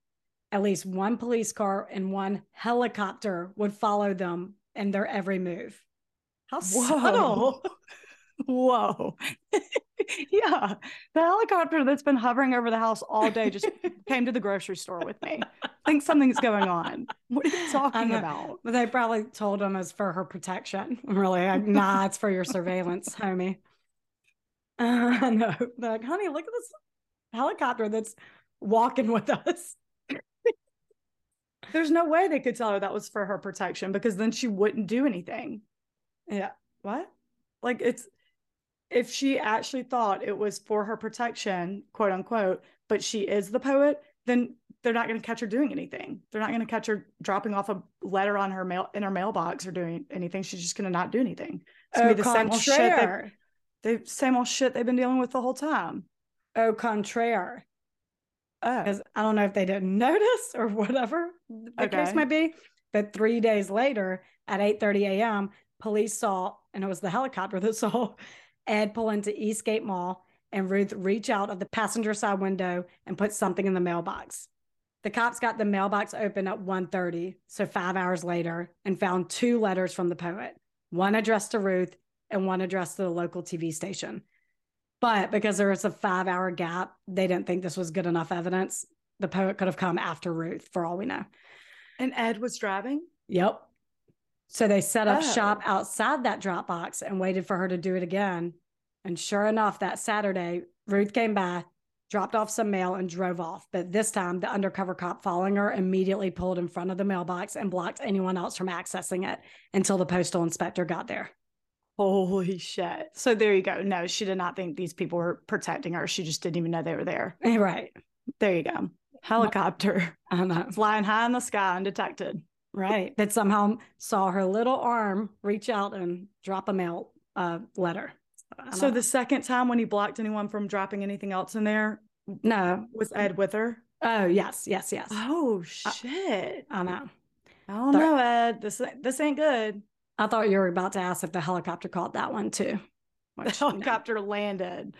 At least one police car and one helicopter would follow them in their every move. How subtle. Whoa. Yeah. The helicopter that's been hovering over the house all day just came to the grocery store with me. I think something's going on. What are you talking about? They probably told him it's for her protection. I'm really like, nah, it's for your surveillance, homie. I know. They're like, honey, look at this helicopter that's walking with us. There's no way they could tell her that was for her protection, because then she wouldn't do anything. Yeah. What? Like if she actually thought it was for her protection, quote unquote, but she is the poet, then they're not going to catch her doing anything. They're not going to catch her dropping off a letter on her mailbox or doing anything. She's just going to not do anything. It's going to be the same old shit. Same old shit they've been dealing with the whole time. Au contraire. Because I don't know if they didn't notice or whatever the case might be. But 3 days later at 8:30 a.m., police saw, and it was the helicopter that saw, Ed pull into Eastgate Mall and Ruth reach out of the passenger side window and put something in the mailbox. The cops got the mailbox open at 1:30, so 5 hours later, and found 2 letters from the poet, one addressed to Ruth and one addressed to the local TV station. But because there was a 5-hour gap, they didn't think this was good enough evidence. The poet could have come after Ruth, for all we know. And Ed was driving? Yep. So they set up shop outside that drop box and waited for her to do it again. And sure enough, that Saturday, Ruth came by, dropped off some mail, and drove off. But this time, the undercover cop following her immediately pulled in front of the mailbox and blocked anyone else from accessing it until the postal inspector got there. Holy shit. So there you go. No, she did not think these people were protecting her. She just didn't even know they were there. Right. There you go. Helicopter flying high in the sky undetected. Right. That somehow saw her little arm reach out and drop a mail letter. So the second time when he blocked anyone from dropping anything else in there? No. Was Ed with her? Oh, yes. Yes. Yes. Oh, shit. I know. Oh, no, Ed. This ain't good. I thought you were about to ask if the helicopter caught that one, too. Which, the helicopter landed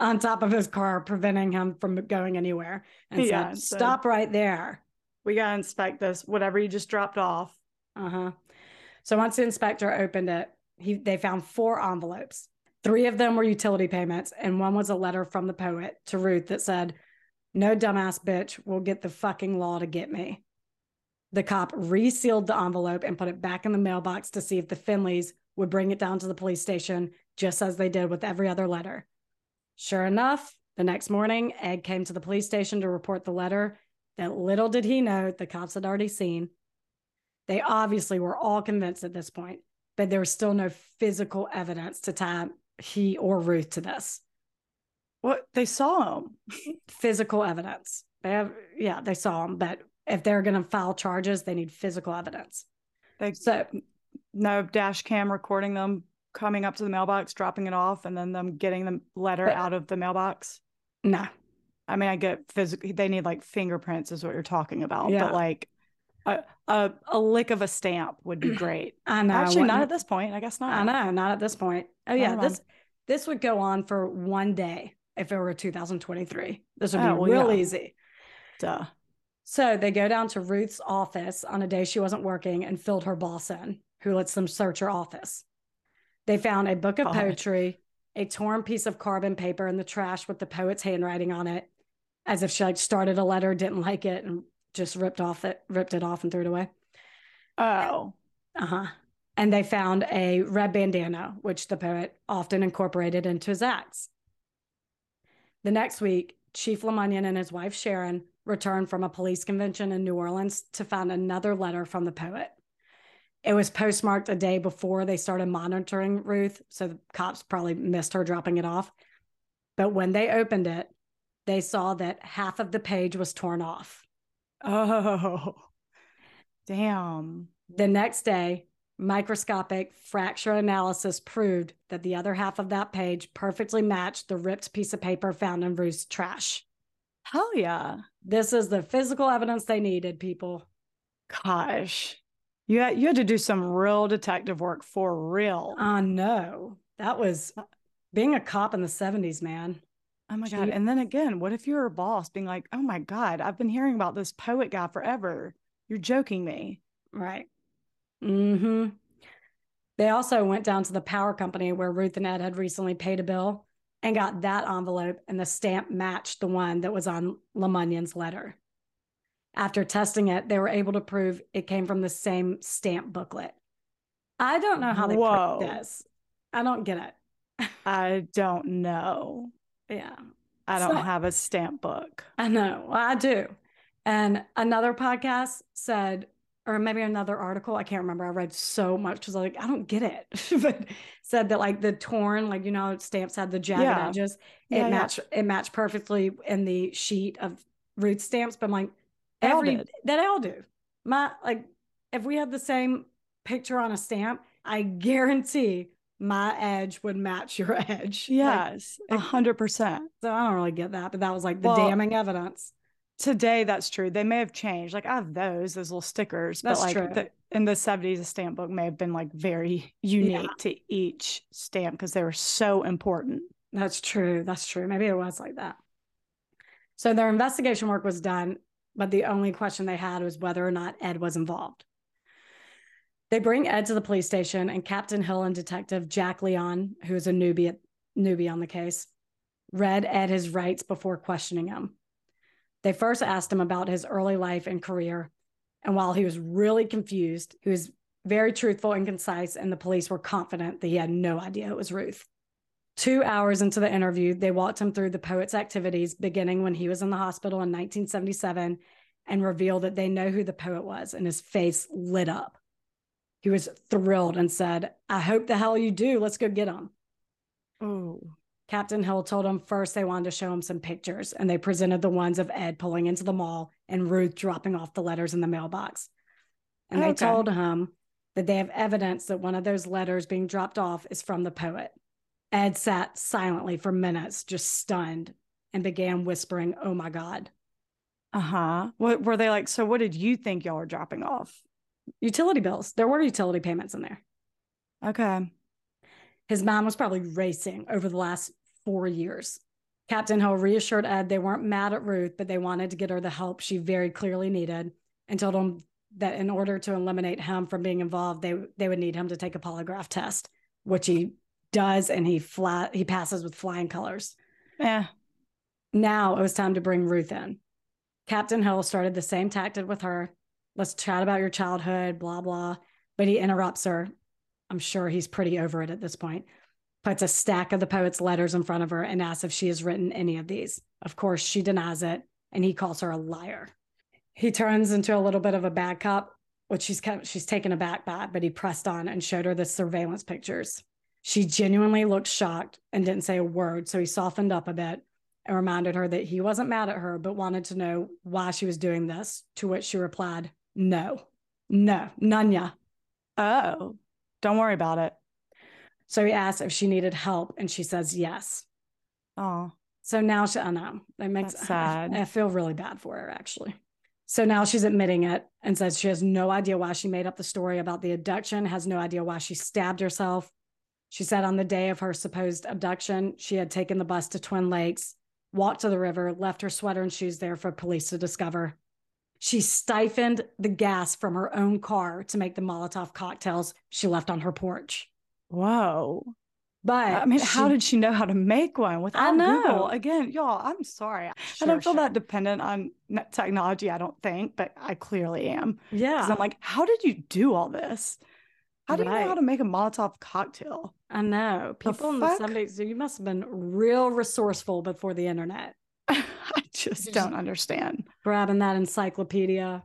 on top of his car, preventing him from going anywhere. And yeah, said, stop right there. We got to inspect this, whatever you just dropped off. Uh-huh. So once the inspector opened it, they found 4 envelopes. 3 of them were utility payments, and one was a letter from the poet to Ruth that said, "No dumbass bitch will get the fucking law to get me." The cop resealed the envelope and put it back in the mailbox to see if the Finleys would bring it down to the police station, just as they did with every other letter. Sure enough, the next morning, Ed came to the police station to report the letter that little did he know the cops had already seen. They obviously were all convinced at this point, but there was still no physical evidence to tie he or Ruth to this. What? They saw him. Physical evidence. They saw him, but if they're going to file charges, they need physical evidence. So no dash cam recording them coming up to the mailbox, dropping it off, and then them getting the letter out of the mailbox? No. I mean, I get physical. They need like fingerprints, is what you're talking about. Yeah. But like a lick of a stamp would be great. I know. Actually, not at this point. I guess not. I know. Not at this point. Oh yeah, this would go on for one day if it were 2023. This would be real easy. Duh. So they go down to Ruth's office on a day she wasn't working and filled her boss in, who lets them search her office. They found a book of poetry, a torn piece of carbon paper in the trash with the poet's handwriting on it, as if she like started a letter, didn't like it, and just ripped it off and threw it away. Oh. Uh-huh. And they found a red bandana, which the poet often incorporated into his acts. The next week, Chief Lemunyan and his wife, Sharon, returned from a police convention in New Orleans to find another letter from the poet. It was postmarked a day before they started monitoring Ruth, so the cops probably missed her dropping it off. But when they opened it, they saw that half of the page was torn off. Oh, damn. The next day, microscopic fracture analysis proved that the other half of that page perfectly matched the ripped piece of paper found in Ruth's trash. Hell yeah. This is the physical evidence they needed, people. Gosh. You had to do some real detective work for real. I know. That was being a cop in the 70s, man. Oh, my God. And then again, what if you're a boss being like, oh, my God, I've been hearing about this poet guy forever. You're joking me. Right. Mm-hmm. They also went down to the power company where Ruth and Ed had recently paid a bill and got that envelope, and the stamp matched the one that was on Lemunyan's letter. After testing it, they were able to prove it came from the same stamp booklet. I don't know how they proved this. I don't get it. I don't know. Yeah. I don't have a stamp book. I know. Well, I do. And another podcast said, or maybe another article, I can't remember. I read so much because I was like, I don't get it. But said that like the torn, like, you know, stamps had the jagged edges. It matched perfectly in the sheet of Ruth stamps. But I'm like, that I all do. If we had the same picture on a stamp, I guarantee my edge would match your edge. Yes, 100%. So I don't really get that, but that was like the damning evidence. Today, that's true. They may have changed. Like I have those little stickers, that's but like in the 70s, a stamp book may have been like very unique to each stamp because they were so important. That's true. That's true. Maybe it was like that. So their investigation work was done, but the only question they had was whether or not Ed was involved. They bring Ed to the police station, and Captain Hill and Detective Jack Leon, who is a newbie on the case, read Ed his rights before questioning him. They first asked him about his early life and career, and while he was really confused, he was very truthful and concise, and the police were confident that he had no idea it was Ruth. 2 hours into the interview, they walked him through the poet's activities, beginning when he was in the hospital in 1977, and revealed that they know who the poet was, and his face lit up. He was thrilled and said, I hope the hell you do. Let's go get him. Oh. Captain Hill told him first they wanted to show him some pictures, and they presented the ones of Ed pulling into the mall and Ruth dropping off the letters in the mailbox. And they told him that they have evidence that one of those letters being dropped off is from the poet. Ed sat silently for minutes, just stunned, and began whispering, "Oh my God." What were they like? So what did you think y'all were dropping off? Utility bills. There were utility payments in there. Okay. His mind was probably racing over the last 4 years. Captain Hill reassured Ed they weren't mad at Ruth, but they wanted to get her the help she very clearly needed, and told him that in order to eliminate him from being involved, they would need him to take a polygraph test, which he does, and he passes with flying colors. Yeah. Now it was time to bring Ruth in. Captain Hill started the same tactic with her. Let's chat about your childhood, blah, blah. But he interrupts her. I'm sure he's pretty over it at this point. Puts a stack of the poet's letters in front of her and asks if she has written any of these. Of course, she denies it, and he calls her a liar. He turns into a little bit of a bad cop, which she's taken aback by, but he pressed on and showed her the surveillance pictures. She genuinely looked shocked and didn't say a word, so he softened up a bit and reminded her that he wasn't mad at her, but wanted to know why she was doing this, to which she replied, No, Nanya. Oh. Don't worry about it. So he asked if she needed help, and she says yes. Oh. So now she, I know. That makes That's sad. I feel really bad for her, actually. So now she's admitting it and says she has no idea why she made up the story about the abduction, has no idea why she stabbed herself. She said on the day of her supposed abduction, she had taken the bus to Twin Lakes, walked to the river, left her sweater and shoes there for police to discover. She stifled the gas from her own car to make the Molotov cocktails she left on her porch. Whoa. But I mean, how did she know how to make one without Google? Again, y'all, I'm sorry. I don't feel that dependent on technology, I don't think, but I clearly am. Yeah. Because I'm like, how did you do all this? How do you know how to make a Molotov cocktail? I know. People in the 70s, you must have been real resourceful before the internet. I just don't understand. Grabbing that encyclopedia.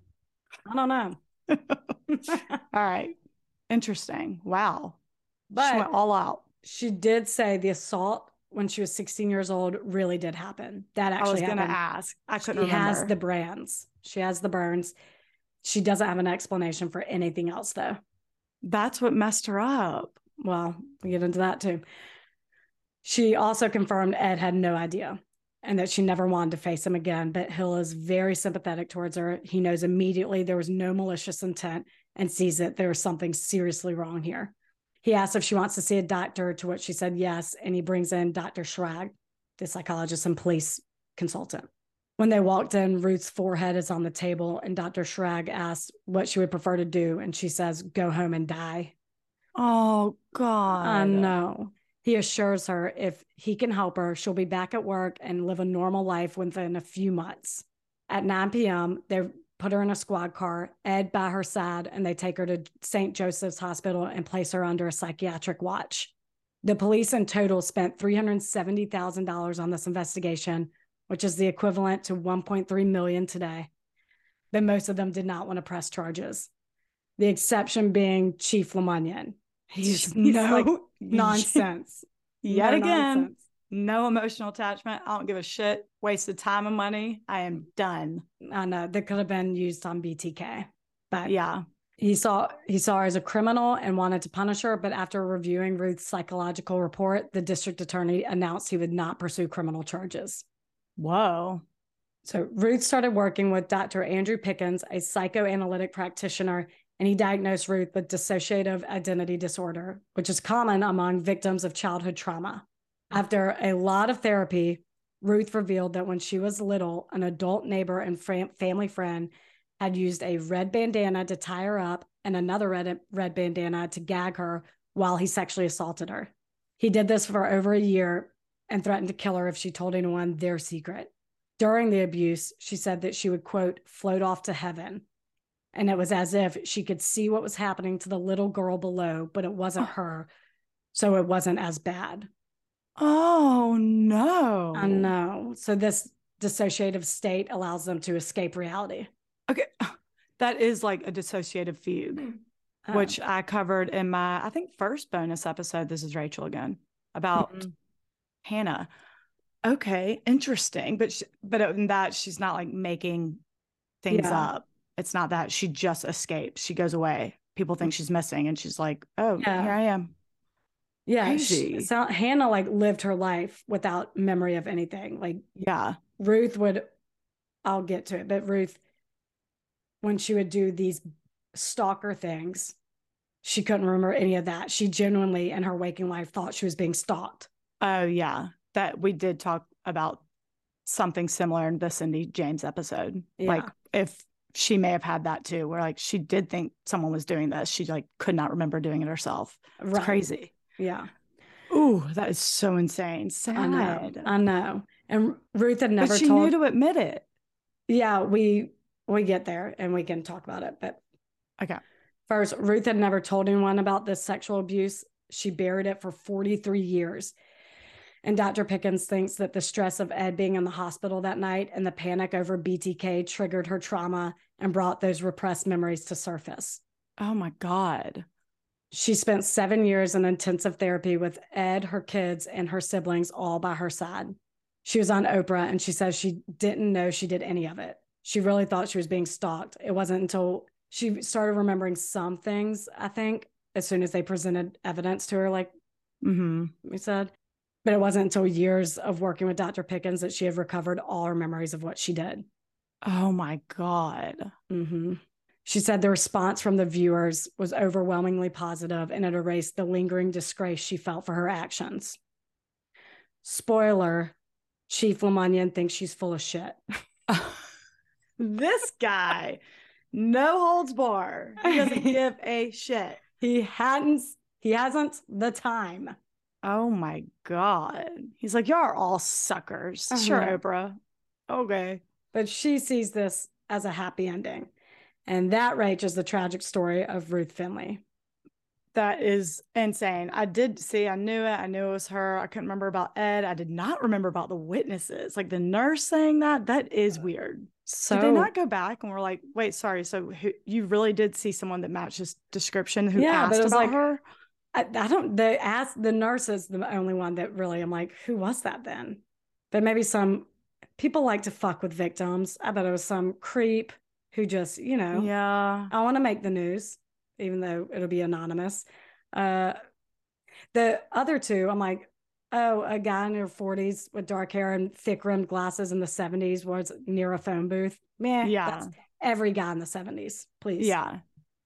I don't know. All right. Interesting. Wow. But she went all out. She did say the assault when she was 16 years old really did happen. That actually happened. I was going to ask. I couldn't remember. She has the brands. She has the burns. She doesn't have an explanation for anything else, though. That's what messed her up. Well, we get into that, too. She also confirmed Ed had no idea, and that she never wanted to face him again. But Hill is very sympathetic towards her. He knows immediately there was no malicious intent and sees that there was something seriously wrong here. He asks if she wants to see a doctor, to which she said yes, and he brings in Dr. Schrag, the psychologist and police consultant. When they walked in, Ruth's forehead is on the table, and Dr. Schrag asks what she would prefer to do, and she says, go home and die. Oh, God. I know. He assures her if he can help her, she'll be back at work and live a normal life within a few months. At 9 p.m., they put her in a squad car, Ed by her side, and they take her to St. Joseph's Hospital and place her under a psychiatric watch. The police in total spent $370,000 on this investigation, which is the equivalent to $1.3 million today. But most of them did not want to press charges. The exception being Chief Lemonnion. He's like, nonsense. Yet again, nonsense. No emotional attachment. I don't give a shit. Wasted time and money. I am done. I know. That could have been used on BTK. But yeah, he saw her as a criminal and wanted to punish her. But after reviewing Ruth's psychological report, the district attorney announced he would not pursue criminal charges. Whoa. So Ruth started working with Dr. Andrew Pickens, a psychoanalytic practitioner, and he diagnosed Ruth with dissociative identity disorder, which is common among victims of childhood trauma. After a lot of therapy, Ruth revealed that when she was little, an adult neighbor and family friend had used a red bandana to tie her up and another red bandana to gag her while he sexually assaulted her. He did this for over a year and threatened to kill her if she told anyone their secret. During the abuse, she said that she would, quote, float off to heaven. And it was as if she could see what was happening to the little girl below, but it wasn't her. So it wasn't as bad. Oh, no. I know. So this dissociative state allows them to escape reality. Okay. That is like a dissociative fugue, which I covered in my, I think, first bonus episode. This is Rachel again, about Hannah. Okay, interesting. But in that, she's not like making things up. It's not that she just escapes. She goes away. People think she's missing, and she's like, "Oh, here I am." Yeah, Hannah like lived her life without memory of anything. Like, Ruth would. I'll get to it, but Ruth, when she would do these stalker things, she couldn't remember any of that. She genuinely, in her waking life, thought she was being stalked. Oh yeah, that we did talk about something similar in the Cindy James episode. Yeah. Like if she may have had that too, where like she did think someone was doing this, she like could not remember doing it herself. It's crazy. Yeah. Ooh, that is so insane. Sad. I know. And Ruth had never told. She knew to admit it. Yeah, we get there and we can talk about it. But okay. First, Ruth had never told anyone about this sexual abuse. She buried it for 43 years. And Dr. Pickens thinks that the stress of Ed being in the hospital that night and the panic over BTK triggered her trauma and brought those repressed memories to surface. Oh my God. She spent 7 years in intensive therapy with Ed, her kids, and her siblings all by her side. She was on Oprah, and she says she didn't know she did any of it. She really thought she was being stalked. It wasn't until she started remembering some things, I think, as soon as they presented evidence to her, like we said. But it wasn't until years of working with Dr. Pickens that she had recovered all her memories of what she did. Oh, my God. She said the response from the viewers was overwhelmingly positive, and it erased the lingering disgrace she felt for her actions. Spoiler, Chief Lemonnian thinks she's full of shit. This guy, no holds barred. He doesn't give a shit. He hasn't the time. Oh my God. He's like, y'all are all suckers. Sure, Oprah. Okay. But she sees this as a happy ending. And that, Rach, is the tragic story of Ruth Finley. That is insane. I knew it was her. I couldn't remember about Ed. I did not remember about the witnesses. Like the nurse saying that, that is weird. So did they not go back and were like, wait, sorry. So you really did see someone that matched this description who asked about her? The nurse is the only one that really, I'm like, who was that then? But maybe some people like to fuck with victims. I bet it was some creep who just, I want to make the news, even though it'll be anonymous. The other two, I'm like, oh, a guy in her 40s with dark hair and thick rimmed glasses in the 70s was near a phone booth. Man, that's every guy in the 70s, please. Yeah,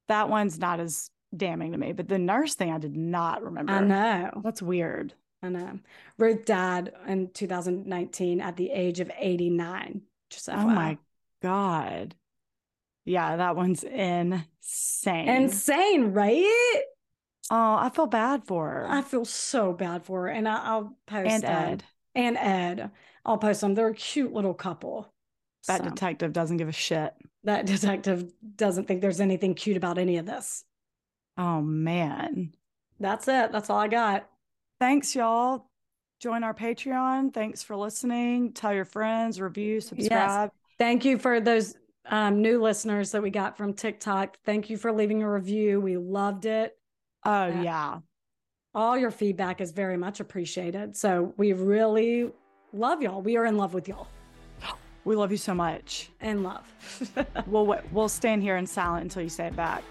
that one's not as damning to me, but the nurse thing I did not remember. I know. That's weird. I know. Ruth died in 2019 at the age of 89. Just FYI. Oh my God. Yeah, that one's insane. Insane, right? Oh, I feel bad for her. I feel so bad for her. And I'll post Ed. I'll post them. They're a cute little couple. That detective doesn't give a shit. That detective doesn't think there's anything cute about any of this. Oh, man. That's it. That's all I got. Thanks, y'all. Join our Patreon. Thanks for listening. Tell your friends, review, subscribe. Yes. Thank you for those new listeners that we got from TikTok. Thank you for leaving a review. We loved it. Oh, yeah. All your feedback is very much appreciated. So we really love y'all. We are in love with y'all. We love you so much. In love. We'll stand here in silence until you say it back.